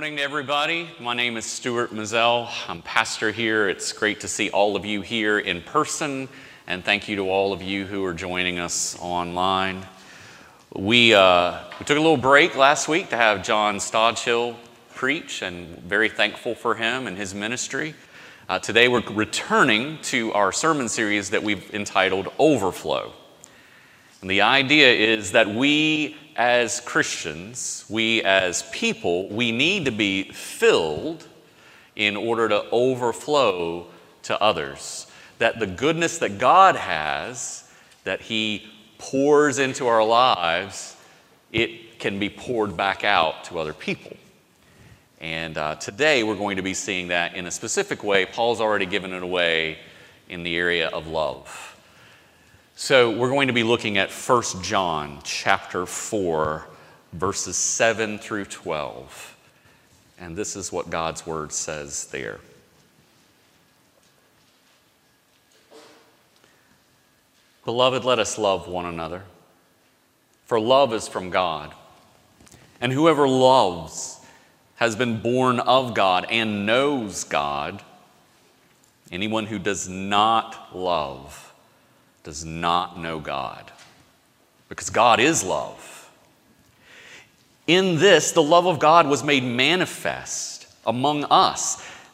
Everybody. My name is Stuart Mazell. I'm pastor here. It's great to see all of you here in person, and thank you to all of you who are joining us online. We took a little break last week to have John Stodgill preach, and very thankful for him and his ministry. Today we're returning to our sermon series that we've entitled Overflow. And the idea is that we as Christians, we as people, we need to be filled in order to overflow to others. That the goodness that God has, that He pours into our lives, it can be poured back out to other people. And today we're going to be seeing that in a specific way. Paul's already given it away in the area of love. So we're going to be looking at 1 John chapter 4, verses 7 through 12. And this is what God's word says there. Beloved, let us love one another, for love is from God. And whoever loves has been born of God and knows God. Anyone who does not love does not know God, because God is love. In this, the love of God was made manifest among us,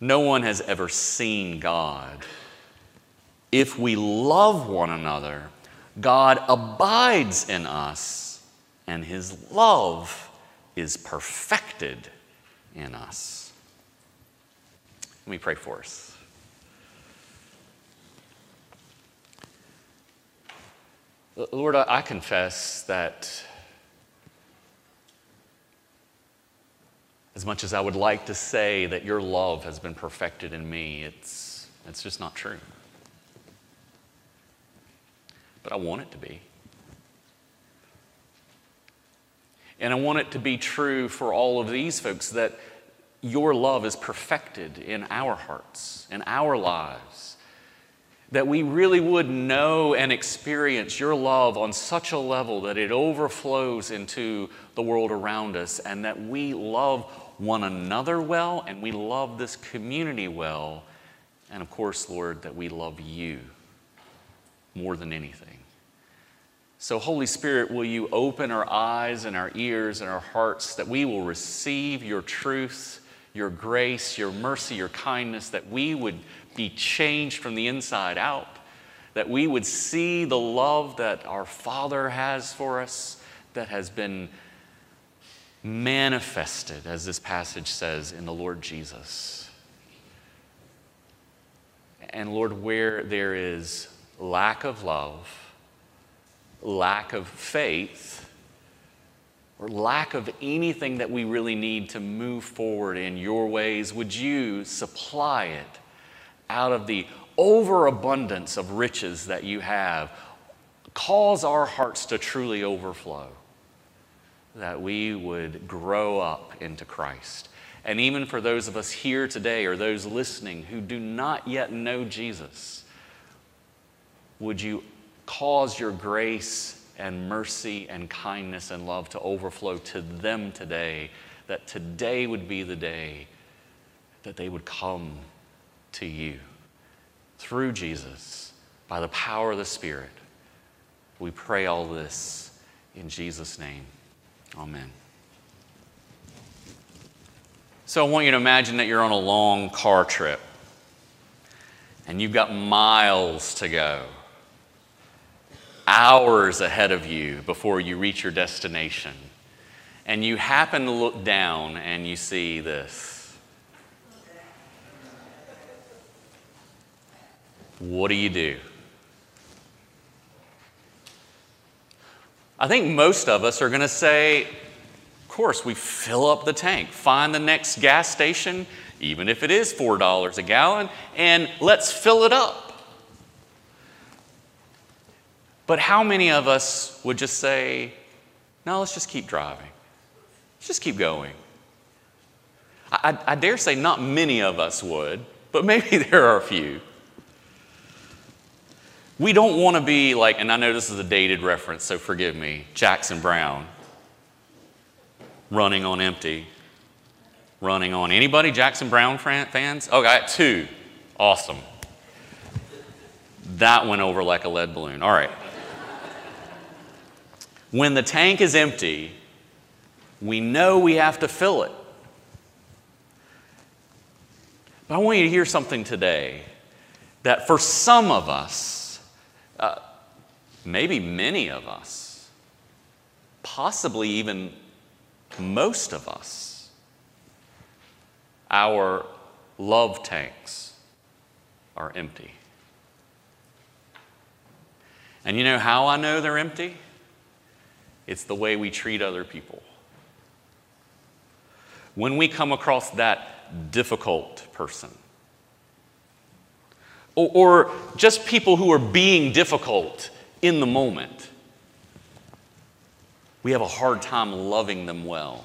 No one has ever seen God. If we love one another, God abides in us, and His love is perfected in us. Let me pray for us. Lord, I confess that as much as I would like to say that Your love has been perfected in me, it's just not true. But I want it to be. And I want it to be true for all of these folks, that Your love is perfected in our hearts, in our lives, that we really would know and experience Your love on such a level that it overflows into the world around us, and that we love one another well, and we love this community well, and of course, Lord, that we love You more than anything. So, Holy Spirit, will You open our eyes and our ears and our hearts, that we will receive Your truth, Your grace, Your mercy, Your kindness, that we would be changed from the inside out, that we would see the love that our Father has for us, that has been manifested, as this passage says, in the Lord Jesus. And Lord, where there is lack of love, lack of faith, or lack of anything that we really need to move forward in Your ways, would You supply it out of the overabundance of riches that You have. Cause our hearts to truly overflow, that we would grow up into Christ. And even for those of us here today, or those listening who do not yet know Jesus, would You cause Your grace and mercy and kindness and love to overflow to them today, that today would be the day that they would come to You. Through Jesus, by the power of the Spirit, we pray all this in Jesus' name. Amen. So I want you to imagine that you're on a long car trip, and you've got miles to go, hours ahead of you before you reach your destination. and you happen to look down and you see this, what do? I think most of us are going to say, of course, we fill up the tank, find the next gas station, even if it is $4 a gallon, and let's fill it up. But how many of us would just say, no, let's just keep driving. Let's just keep going. I dare say not many of us would, but maybe there are a few. We don't want to be like, and I know this is a dated reference, so forgive me, Jackson Brown, running on empty, running on. Anybody Jackson Brown fans? Oh, I got two. Awesome. That went over like a lead balloon. All right. When the tank is empty, we know we have to fill it. But I want you to hear something today that for some of us, maybe many of us, possibly even most of us, our love tanks are empty. And you know how I know they're empty? It's the way we treat other people. When we come across that difficult person, or just people who are being difficult in the moment, we have a hard time loving them well.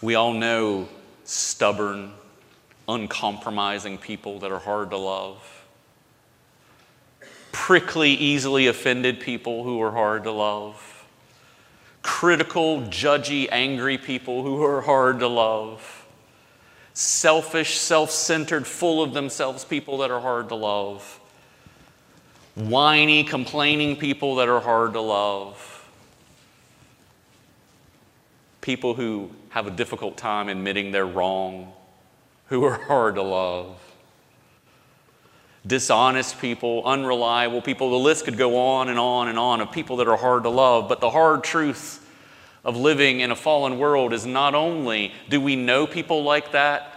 We all know stubborn, uncompromising people that are hard to love. Prickly, easily offended people who are hard to love. Critical, judgy, angry people who are hard to love. Selfish, self-centered, full of themselves people that are hard to love. Whiny, complaining people that are hard to love. People who have a difficult time admitting they're wrong, who are hard to love. Dishonest people, unreliable people. The list could go on and on and on of people that are hard to love. But the hard truth of living in a fallen world is not only do we know people like that,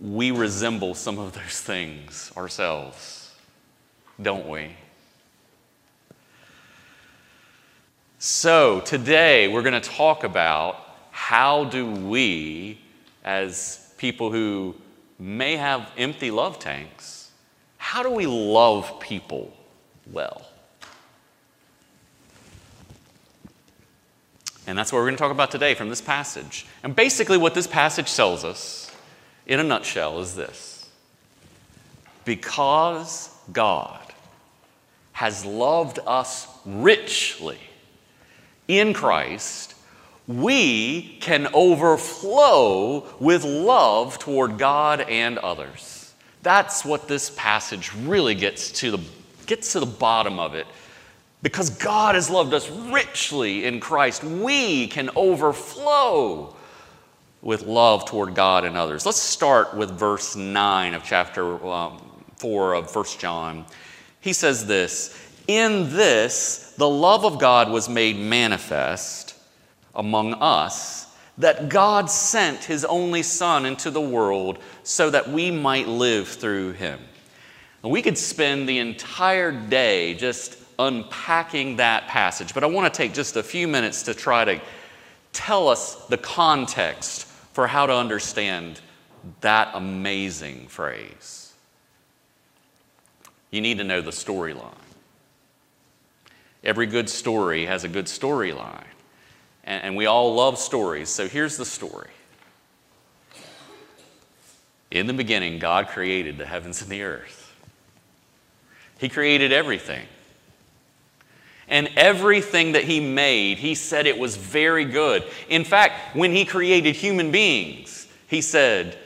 we resemble some of those things ourselves, don't we? So today we're going to talk about how do we, as people who may have empty love tanks, how do we love people well? And that's what we're going to talk about today from this passage. And basically what this passage tells us, in a nutshell, is this. Because God has loved us richly in Christ, we can overflow with love toward God and others. That's what this passage really gets to the bottom of it. Because God has loved us richly in Christ, we can overflow with love toward God and others. Let's start with verse 9 of chapter 4 of 1 John. He says this, "In this, the love of God was made manifest among us, that God sent his only Son into the world so that we might live through him." And we could spend the entire day just unpacking that passage, but I want to take just a few minutes to try to tell us the context for how to understand that amazing phrase. You need to know the storyline. Every good story has a good storyline. And we all love stories, so here's the story. In the beginning, God created the heavens and the earth. He created everything. And everything that he made, he said it was very good. In fact, when he created human beings, he said,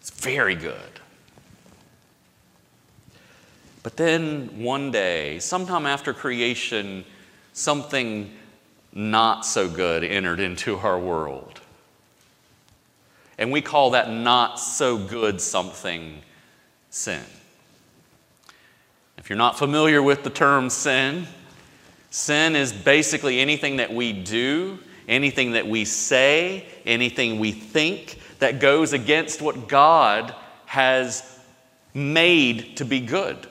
it's very good. But then one day, sometime after creation, something not so good entered into our world. And we call that not so good something sin. If you're not familiar with the term sin, Sin is basically anything that we do, anything that we say, anything we think that goes against what God has made to be good.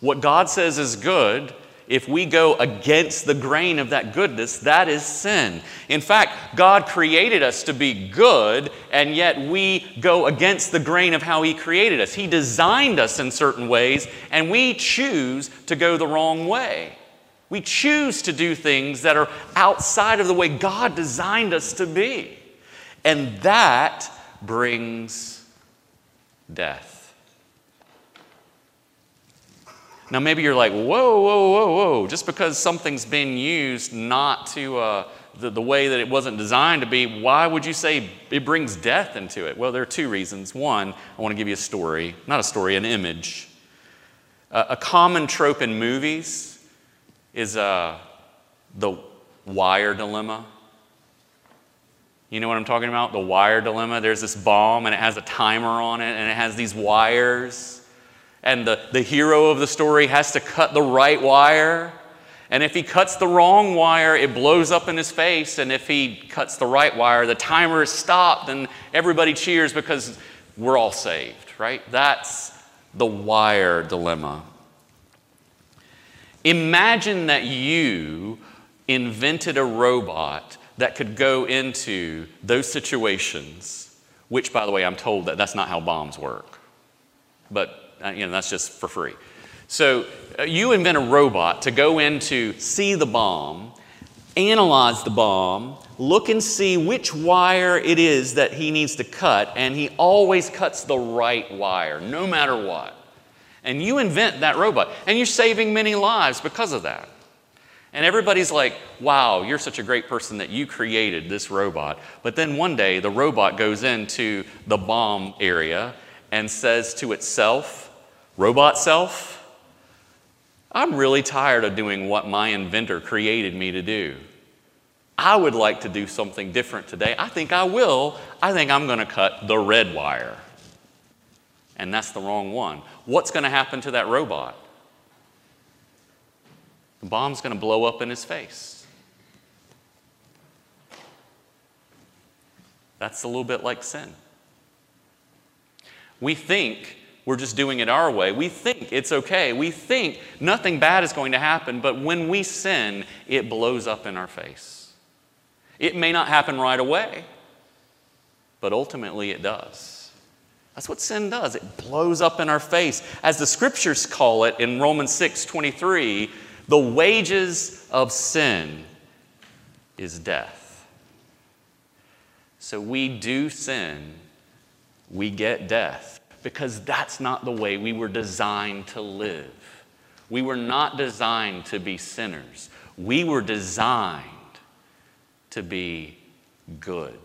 What God says is good, if we go against the grain of that goodness, that is sin. In fact, God created us to be good, and yet we go against the grain of how He created us. He designed us in certain ways, and we choose to go the wrong way. We choose to do things that are outside of the way God designed us to be. And that brings death. Now, maybe you're like, whoa, whoa, whoa, whoa. Just because something's been used not to the way that it wasn't designed to be, why would you say it brings death into it? Well, there are two reasons. One, I want to give you a story. Not a story, an image. A common trope in movies is the wire dilemma. You know what I'm talking about? The wire dilemma. There's this bomb, and it has a timer on it, and it has these wires. And the hero of the story has to cut the right wire. And if he cuts the wrong wire, it blows up in his face. And if he cuts the right wire, the timer is stopped and everybody cheers because we're all saved, right? That's the wire dilemma. Imagine that you invented a robot that could go into those situations, which, by the way, I'm told that that's not how bombs work. But you know, that's just for free. So you invent a robot to go in to see the bomb, analyze the bomb, look and see which wire it is that he needs to cut, and he always cuts the right wire, no matter what. And you invent that robot, and you're saving many lives because of that. And everybody's like, wow, you're such a great person that you created this robot. But then one day, the robot goes into the bomb area and says to itself, robot self, I'm really tired of doing what my inventor created me to do. I would like to do something different today. I think I will. I think I'm going to cut the red wire. And that's the wrong one. What's going to happen to that robot? The bomb's going to blow up in his face. That's a little bit like sin. We think we're just doing it our way. We think it's okay. We think nothing bad is going to happen, but when we sin, it blows up in our face. It may not happen right away, but ultimately it does. That's what sin does. It blows up in our face. As the scriptures call it in Romans 6:23, the wages of sin is death. So we do sin. We get death because that's not the way we were designed to live. We were not designed to be sinners. We were designed to be good.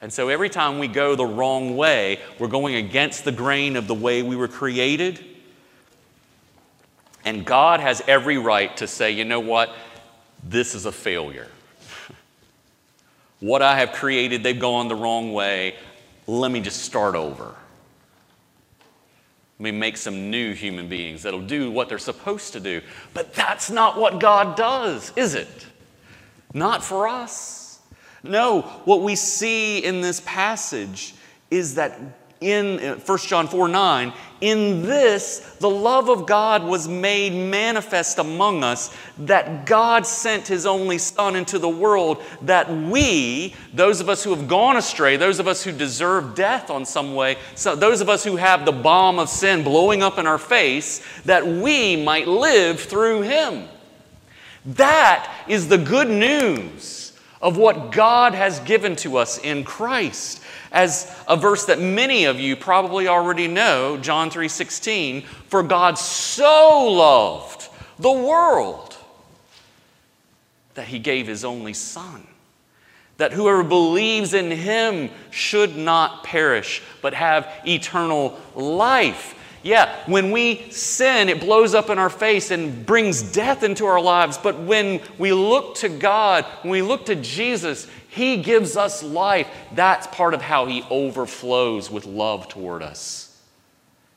And so every time we go the wrong way, we're going against the grain of the way we were created. And God has every right to say, you know what? This is a failure. What I have created, they've gone the wrong way. Let me just start over. Let me make some new human beings that'll do what they're supposed to do. But that's not what God does, is it? Not for us. No, what we see in this passage is that in 1 John 4:9, in this, the love of God was made manifest among us, that God sent His only Son into the world, that we, those of us who have gone astray, those of us who deserve death on some way, so those of us who have the bomb of sin blowing up in our face, that we might live through Him. That is the good news of what God has given to us in Christ. As a verse that many of you probably already know, John 3:16, for God so loved the world that He gave His only Son, that whoever believes in Him should not perish, but have eternal life. Yeah, when we sin, it blows up in our face and brings death into our lives. But when we look to God, when we look to Jesus, He gives us life. That's part of how He overflows with love toward us.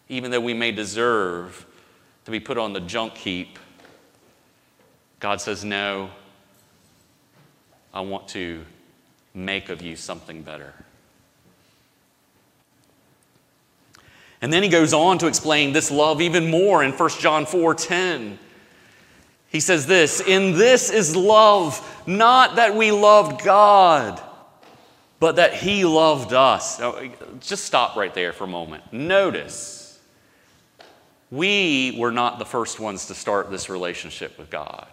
Even though we may deserve to be put on the junk heap, God says, no, I want to make of you something better. And then he goes on to explain this love even more in 1 John 4:10. He says this, in this is love, not that we loved God, but that he loved us. Now, just stop right there for a moment. Notice, we were not the first ones to start this relationship with God.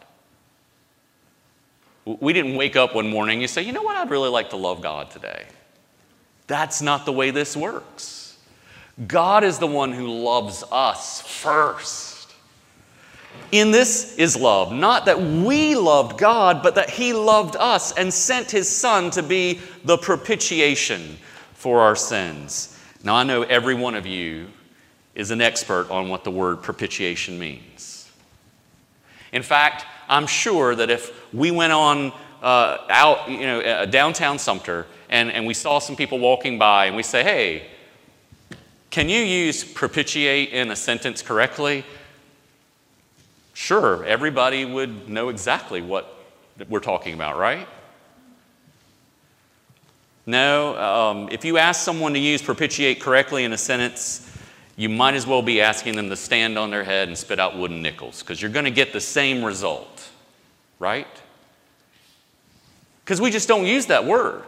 We didn't wake up one morning and say, you know what, I'd really like to love God today. That's not the way this works. God is the one who loves us first. In this is love, not that we loved God, but that he loved us and sent his son to be the propitiation for our sins. Now, I know every one of you is an expert on what the word propitiation means. In fact, I'm sure that if we went on out, downtown Sumter and we saw some people walking by and we say, hey, can you use propitiate in a sentence correctly? Sure, everybody would know exactly what we're talking about, right? No, if you ask someone to use propitiate correctly in a sentence, you might as well be asking them to stand on their head and spit out wooden nickels, because you're going to get the same result, right? Because we just don't use that word.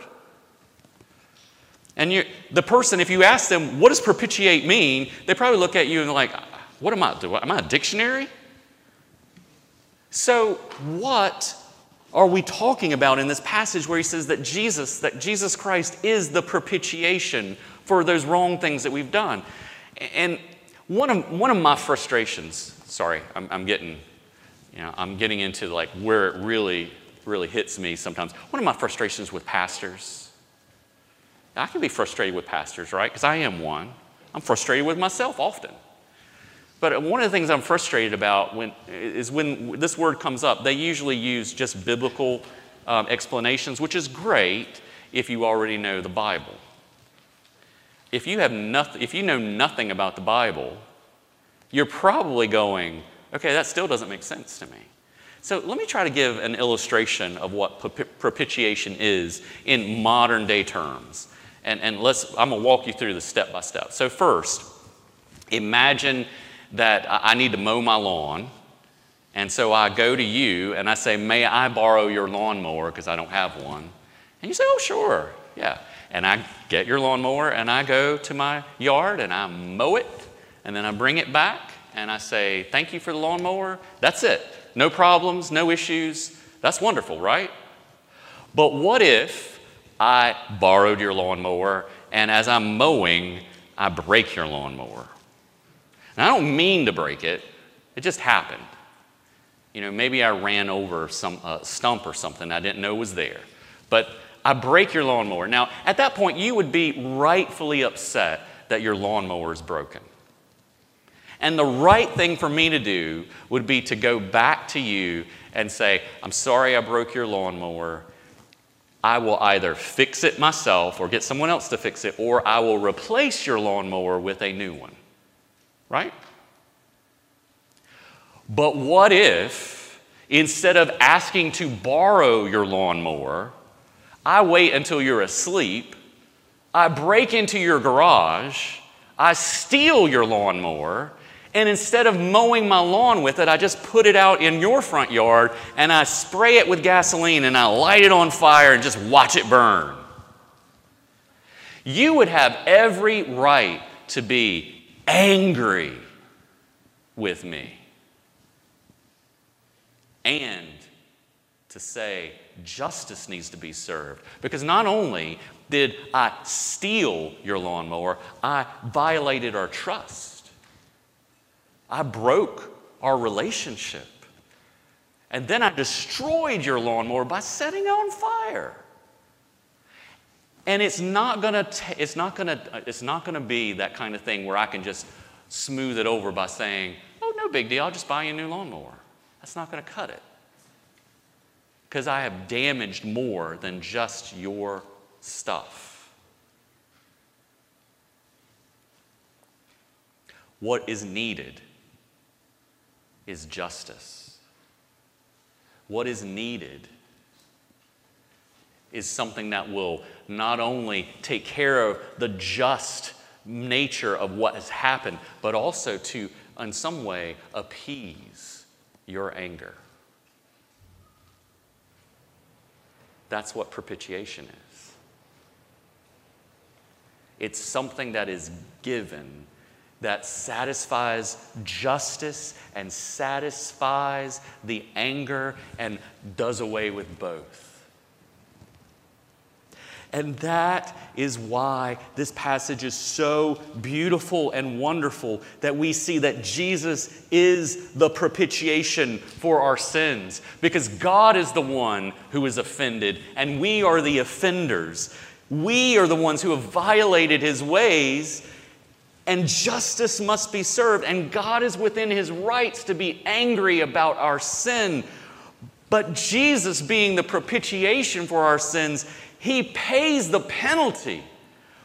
And the person, if you ask them, what does propitiate mean? They probably look at you and like, what am I doing? Am I a dictionary? So what are we talking about in this passage where he says that Jesus Christ is the propitiation for those wrong things that we've done? And one of my frustrations, sorry, I'm getting into like where it really, really hits me sometimes. One of my frustrations with pastors, I can be frustrated with pastors, right? Because I am one. I'm frustrated with myself often. But one of the things I'm frustrated about is when this word comes up, they usually use just biblical explanations, which is great if you already know the Bible. If you know nothing about the Bible, you're probably going, okay, that still doesn't make sense to me. So let me try to give an illustration of what propitiation is in modern day terms. I'm going to walk you through this step by step. So first, imagine that I need to mow my lawn, and so I go to you and I say, may I borrow your lawnmower because I don't have one? And you say, oh, sure, yeah. And I get your lawnmower and I go to my yard and I mow it, and then I bring it back and I say, thank you for the lawnmower. That's it. No problems, no issues. That's wonderful, right? But what if I borrowed your lawnmower and as I'm mowing, I break your lawnmower? And I don't mean to break it. It just happened. You know, maybe I ran over some stump or something I didn't know was there. But I break your lawnmower. Now, at that point, you would be rightfully upset that your lawnmower is broken. And the right thing for me to do would be to go back to you and say, I'm sorry I broke your lawnmower. I will either fix it myself or get someone else to fix it, or I will replace your lawnmower with a new one. Right? But what if, instead of asking to borrow your lawnmower, I wait until you're asleep, I break into your garage, I steal your lawnmower, and instead of mowing my lawn with it, I just put it out in your front yard and I spray it with gasoline and I light it on fire and just watch it burn? You would have every right to be angry with me and to say justice needs to be served, because not only did I steal your lawnmower, I violated our trust. I broke our relationship. And then I destroyed your lawnmower by setting it on fire. And it's not gonna be that kind of thing where I can just smooth it over by saying, oh, no big deal, I'll just buy you a new lawnmower. That's not gonna cut it. Because I have damaged more than just your stuff. What is needed is justice. what is needed is something that will not only take care of the just nature of what has happened, but also to, in some way, appease your anger. That's what propitiation is. It's something that is given that satisfies justice and satisfies the anger and does away with both. And that is why this passage is so beautiful and wonderful, that we see that Jesus is the propitiation for our sins, because God is the one who is offended and we are the offenders. We are the ones who have violated his ways, and justice must be served, and God is within his rights to be angry about our sin. But Jesus, being the propitiation for our sins, he pays the penalty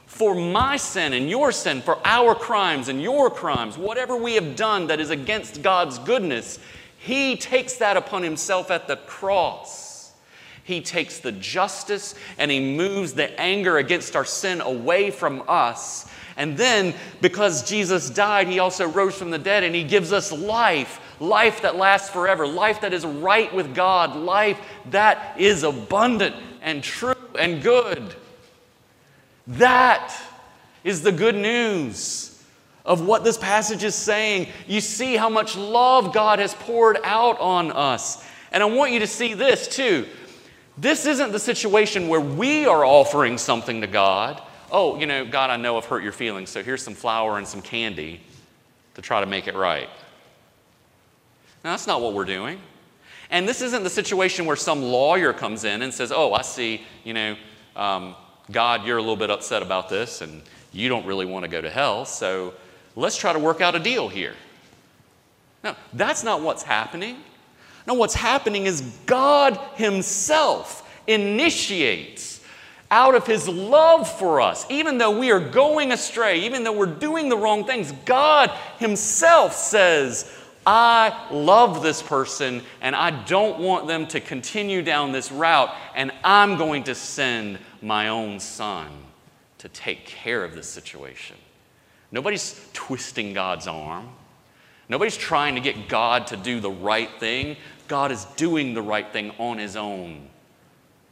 for my sin and your sin, for our crimes and your crimes, whatever we have done that is against God's goodness. He takes that upon himself at the cross. He takes the justice and he moves the anger against our sin away from us. And then, because Jesus died, he also rose from the dead, and he gives us life. Life that lasts forever. Life that is right with God. Life that is abundant and true and good. That is the good news of what this passage is saying. You see how much love God has poured out on us. And I want you to see this too. This isn't the situation where we are offering something to God. Oh, you know, God, I know I've hurt your feelings, so here's some flour and some candy to try to make it right. Now, that's not what we're doing. And this isn't the situation where some lawyer comes in and says, oh, I see, you know, God, you're a little bit upset about this, and you don't really want to go to hell, so let's try to work out a deal here. No, that's not what's happening. No, what's happening is God himself initiates, out of his love for us, even though we are going astray, even though we're doing the wrong things, God himself says, I love this person and I don't want them to continue down this route, and I'm going to send my own son to take care of this situation. Nobody's twisting God's arm. Nobody's trying to get God to do the right thing. God is doing the right thing on his own,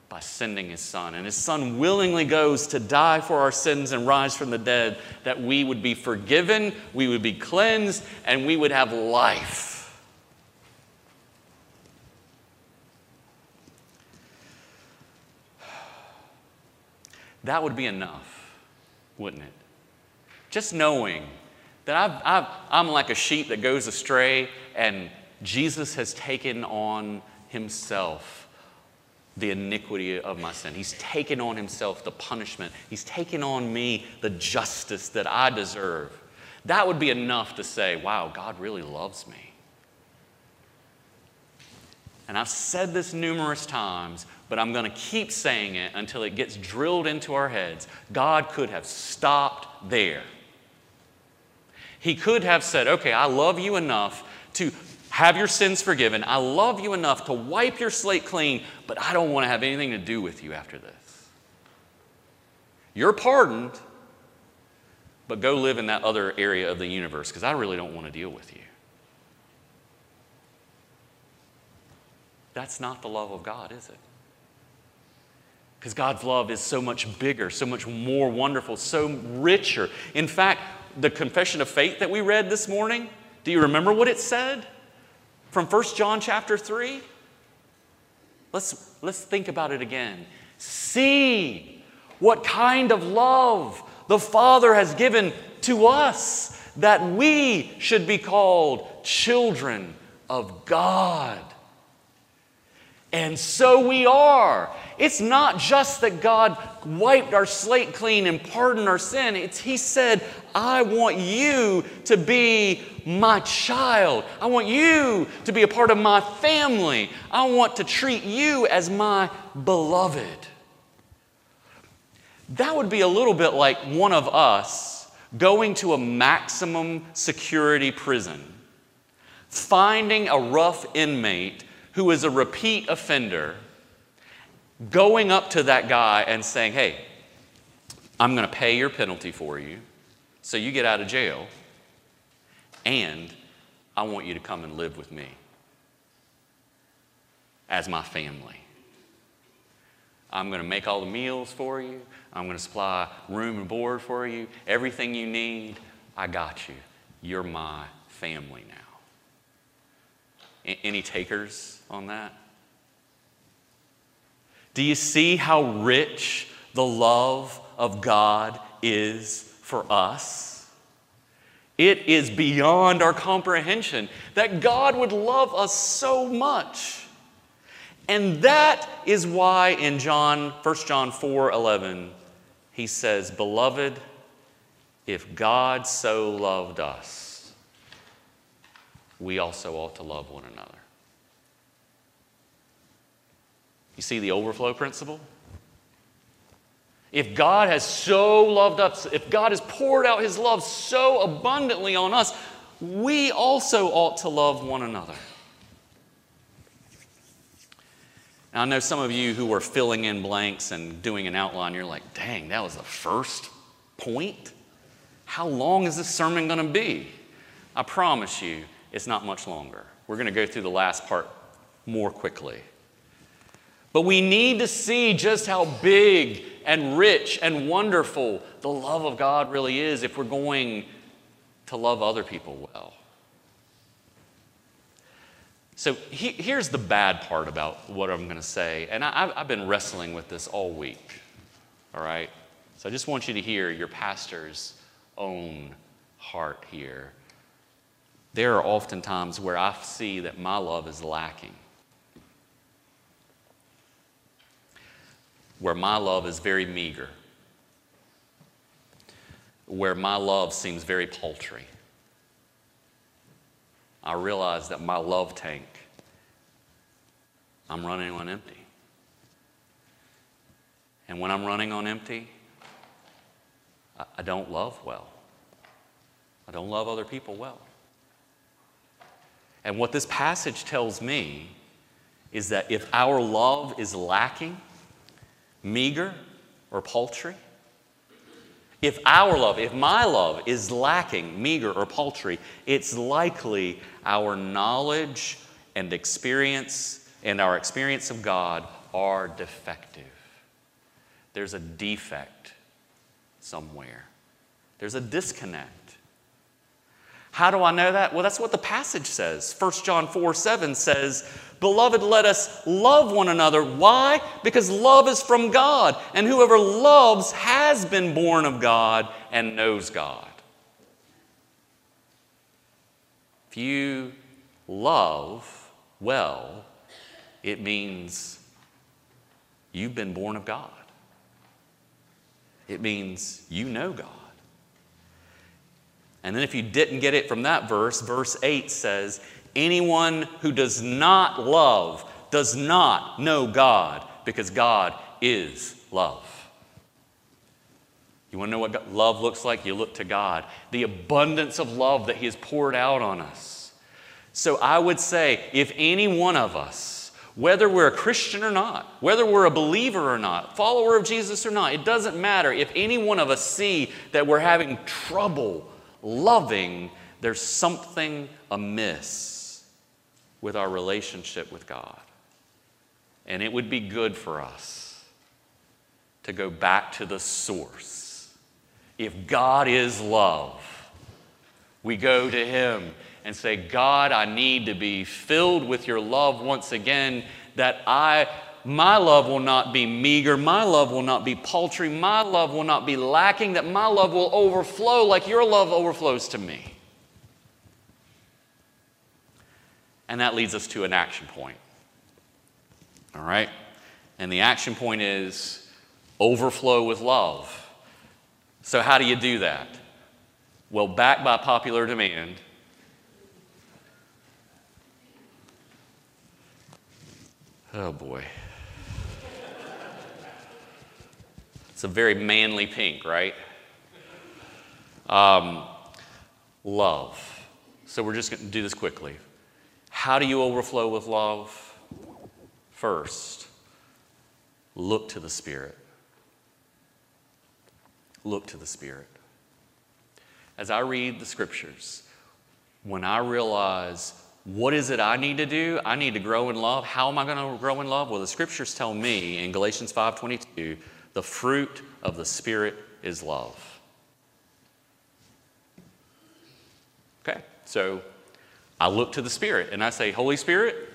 by sending his son. And his son willingly goes to die for our sins and rise from the dead, that we would be forgiven, we would be cleansed, and we would have life. That would be enough, wouldn't it? Just knowing that I'm like a sheep that goes astray, and Jesus has taken on himself the iniquity of my sin. He's taken on himself the punishment. He's taken on me the justice that I deserve. That would be enough to say, wow, God really loves me. And I've said this numerous times, but I'm going to keep saying it until it gets drilled into our heads. God could have stopped there. He could have said, okay, I love you enough to have your sins forgiven. I love you enough to wipe your slate clean, but I don't want to have anything to do with you after this. You're pardoned, but go live in that other area of the universe, because I really don't want to deal with you. That's not the love of God, is it? Because God's love is so much bigger, so much more wonderful, so richer. In fact, the confession of faith that we read this morning, do you remember what it said? From 1 John chapter 3? Let's think about it again. See what kind of love the Father has given to us, that we should be called children of God. And so we are. It's not just that God wiped our slate clean and pardoned our sin. He said, I want you to be my child. I want you to be a part of my family. I want to treat you as my beloved. That would be a little bit like one of us going to a maximum security prison, finding a rough inmate who is a repeat offender going up to that guy and saying, hey, I'm going to pay your penalty for you so you get out of jail, and I want you to come and live with me as my family. I'm going to make all the meals for you. I'm going to supply room and board for you. Everything you need, I got you. You're my family now. Any takers on that? Do you see how rich the love of God is for us? It is beyond our comprehension that God would love us so much. And that is why in 1 John 4:11, he says, beloved, if God so loved us, we also ought to love one another. You see the overflow principle? If God has so loved us, if God has poured out his love so abundantly on us, we also ought to love one another. Now, I know some of you who were filling in blanks and doing an outline, you're like, dang, that was the first point? How long is this sermon going to be? I promise you, it's not much longer. We're going to go through the last part more quickly. But we need to see just how big and rich and wonderful the love of God really is if we're going to love other people well. So here's the bad part about what I'm going to say, and I've been wrestling with this all week, all right? So I just want you to hear your pastor's own heart here. There are often times where I see that my love is lacking, where my love is very meager, where my love seems very paltry. I realize that my love tank, I'm running on empty. And when I'm running on empty, I don't love well. I don't love other people well. And what this passage tells me is that if our love is lacking, meager, or paltry, if my love is lacking, meager, or paltry, it's likely our knowledge and our experience of God are defective. There's a defect somewhere. There's a disconnect. How do I know that? Well, that's what the passage says. 1 John 4:7 says, beloved, let us love one another. Why? Because love is from God, and whoever loves has been born of God and knows God. If you love well, it means you've been born of God. It means you know God. And then if you didn't get it from that verse, verse 8 says, anyone who does not love does not know God, because God is love. You want to know what love looks like? You look to God, the abundance of love that he has poured out on us. So I would say, if any one of us, whether we're a Christian or not, whether we're a believer or not, follower of Jesus or not, it doesn't matter. If any one of us see that we're having trouble loving, there's something amiss with our relationship with God. And it would be good for us to go back to the source. If God is love, we go to him and say, God, I need to be filled with your love once again, that my love will not be meager, my love will not be paltry, my love will not be lacking, that my love will overflow like your love overflows to me. And that leads us to an action point, all right? And the action point is overflow with love. So how do you do that? Well, backed by popular demand, oh boy. It's a very manly pink, right? Love. So we're just going to do this quickly. How do you overflow with love? First, look to the Spirit. Look to the Spirit. As I read the Scriptures, when I realize, what is it I need to do? I need to grow in love. How am I going to grow in love? Well, the Scriptures tell me in Galatians 5:22, the fruit of the Spirit is love. Okay, so I look to the Spirit and I say, Holy Spirit,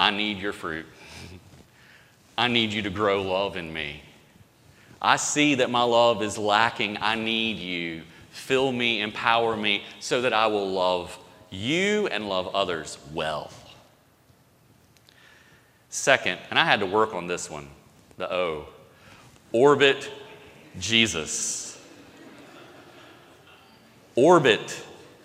I need your fruit. I need you to grow love in me. I see that my love is lacking. I need you. Fill me, empower me, so that I will love you and love others well. Second, and I had to work on this one, the O, orbit Jesus. Orbit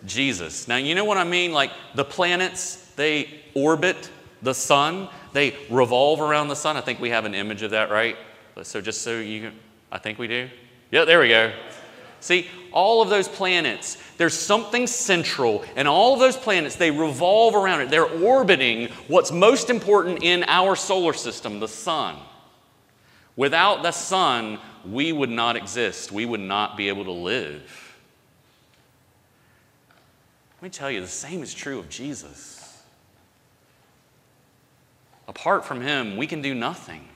Jesus. Now, you know what I mean? Like the planets, they orbit the sun. They revolve around the sun. I think we have an image of that, right? So just so you, I think we do. Yeah, there we go. See, all of those planets, there's something central, and all of those planets, they revolve around it. They're orbiting what's most important in our solar system, the sun. Without the sun, we would not exist. We would not be able to live. Let me tell you, the same is true of Jesus. Apart from him, we can do nothing.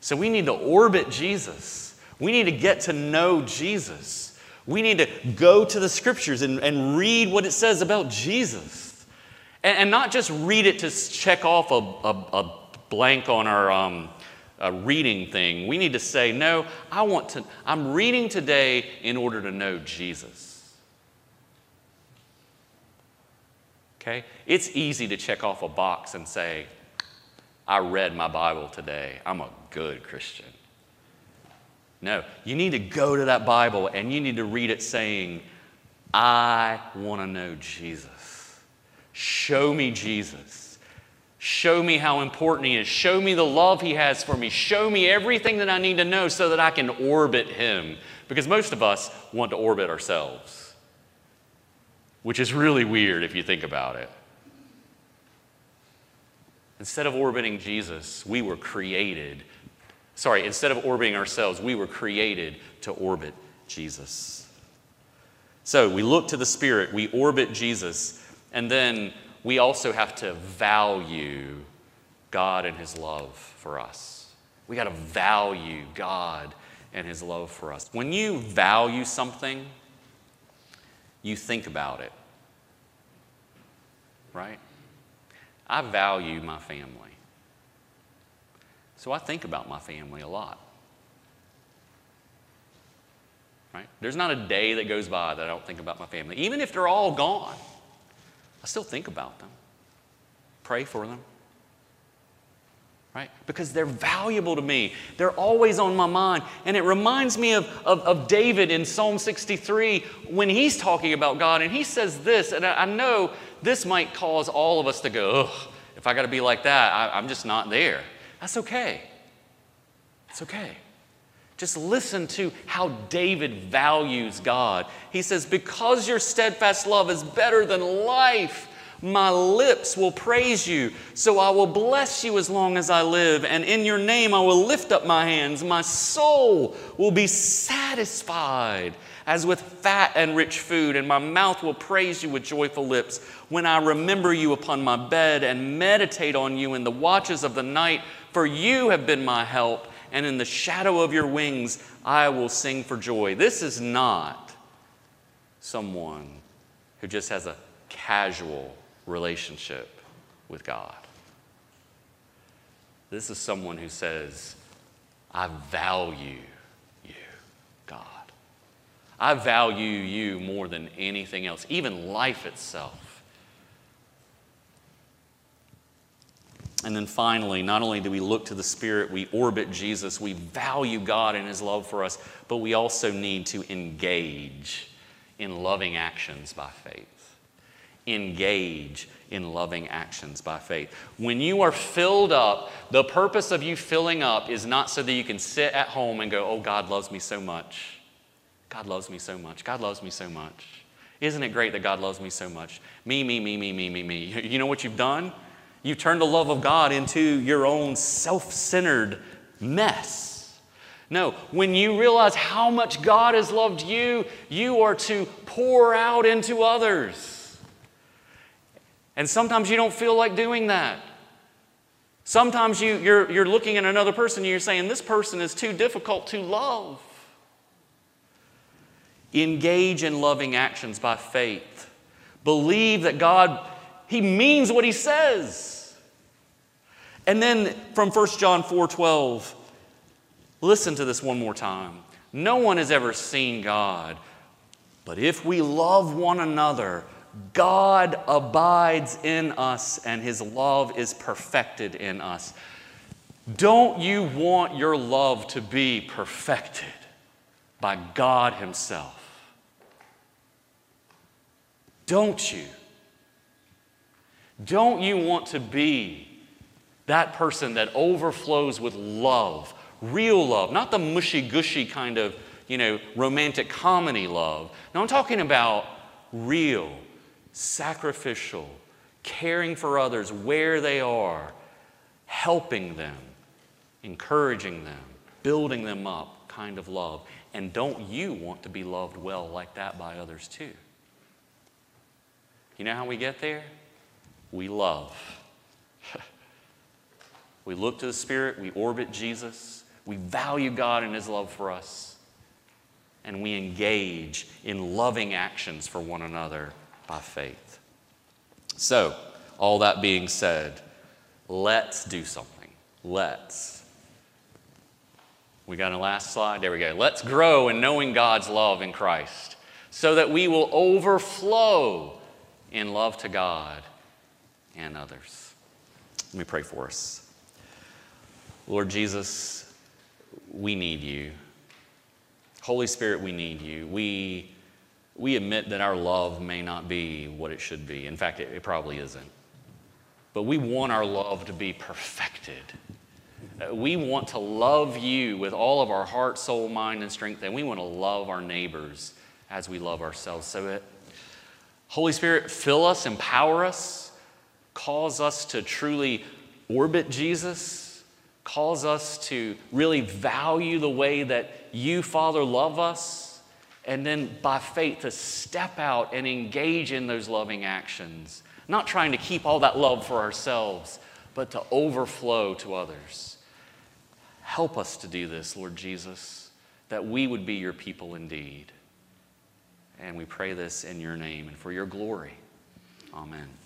So we need to orbit Jesus. We need to get to know Jesus. We need to go to the Scriptures and read what it says about Jesus. And not just read it to check off a blank on our reading thing. We need to say, no, I'm reading today in order to know Jesus. Okay? It's easy to check off a box and say, I read my Bible today. I'm a good Christian. No, you need to go to that Bible and you need to read it saying, I want to know Jesus. Show me Jesus. Show me how important he is. Show me the love he has for me. Show me everything that I need to know so that I can orbit him. Because most of us want to orbit ourselves, which is really weird if you think about it. Instead of orbiting ourselves, we were created to orbit Jesus. So we look to the Spirit, we orbit Jesus, and then we also have to value God and his love for us. We got to value God and his love for us. When you value something, you think about it, right? I value my family. So I think about my family a lot, right? There's not a day that goes by that I don't think about my family. Even if they're all gone, I still think about them, pray for them, right? Because they're valuable to me. They're always on my mind. And it reminds me of David in Psalm 63 when he's talking about God and he says this, and I know this might cause all of us to go, ugh, if I got to be like that, I'm just not there. That's okay. It's okay. Just listen to how David values God. He says, because your steadfast love is better than life, my lips will praise you. So I will bless you as long as I live. And in your name, I will lift up my hands. My soul will be satisfied as with fat and rich food. And my mouth will praise you with joyful lips. When I remember you upon my bed and meditate on you in the watches of the night, for you have been my help, and in the shadow of your wings I will sing for joy. This is not someone who just has a casual relationship with God. This is someone who says, I value you, God. I value you more than anything else, even life itself. And then finally, not only do we look to the Spirit, we orbit Jesus, we value God and his love for us, but we also need to engage in loving actions by faith. Engage in loving actions by faith. When you are filled up, the purpose of you filling up is not so that you can sit at home and go, oh, God loves me so much. God loves me so much. God loves me so much. Isn't it great that God loves me so much? Me, me, me, me, me, me, me. You know what you've done? You've turned the love of God into your own self-centered mess. No, when you realize how much God has loved you, you are to pour out into others. And sometimes you don't feel like doing that. Sometimes you're looking at another person and you're saying, this person is too difficult to love. Engage in loving actions by faith. Believe that God, He means what He says. And then from 1 John 4:12, listen to this one more time. No one has ever seen God, but if we love one another, God abides in us and His love is perfected in us. Don't you want your love to be perfected by God Himself? Don't you? Don't you want to be that person that overflows with love, real love, not the mushy-gushy kind of, romantic comedy love. No, I'm talking about real, sacrificial, caring for others where they are, helping them, encouraging them, building them up kind of love. And don't you want to be loved well like that by others too? You know how we get there? We love. We look to the Spirit, we orbit Jesus, we value God and His love for us, and we engage in loving actions for one another by faith. So, all that being said, let's do something. Let's. We got a last slide? There we go. Let's grow in knowing God's love in Christ so that we will overflow in love to God and others. Let me pray for us. Lord Jesus, we need You. Holy Spirit, we need You. We admit that our love may not be what it should be. In fact, it probably isn't. But we want our love to be perfected. We want to love You with all of our heart, soul, mind, and strength, and we want to love our neighbors as we love ourselves. So Holy Spirit, fill us, empower us, cause us to truly orbit Jesus, cause us to really value the way that You, Father, love us, and then by faith to step out and engage in those loving actions, not trying to keep all that love for ourselves, but to overflow to others. Help us to do this, Lord Jesus, that we would be Your people indeed. And we pray this in Your name and for Your glory. Amen.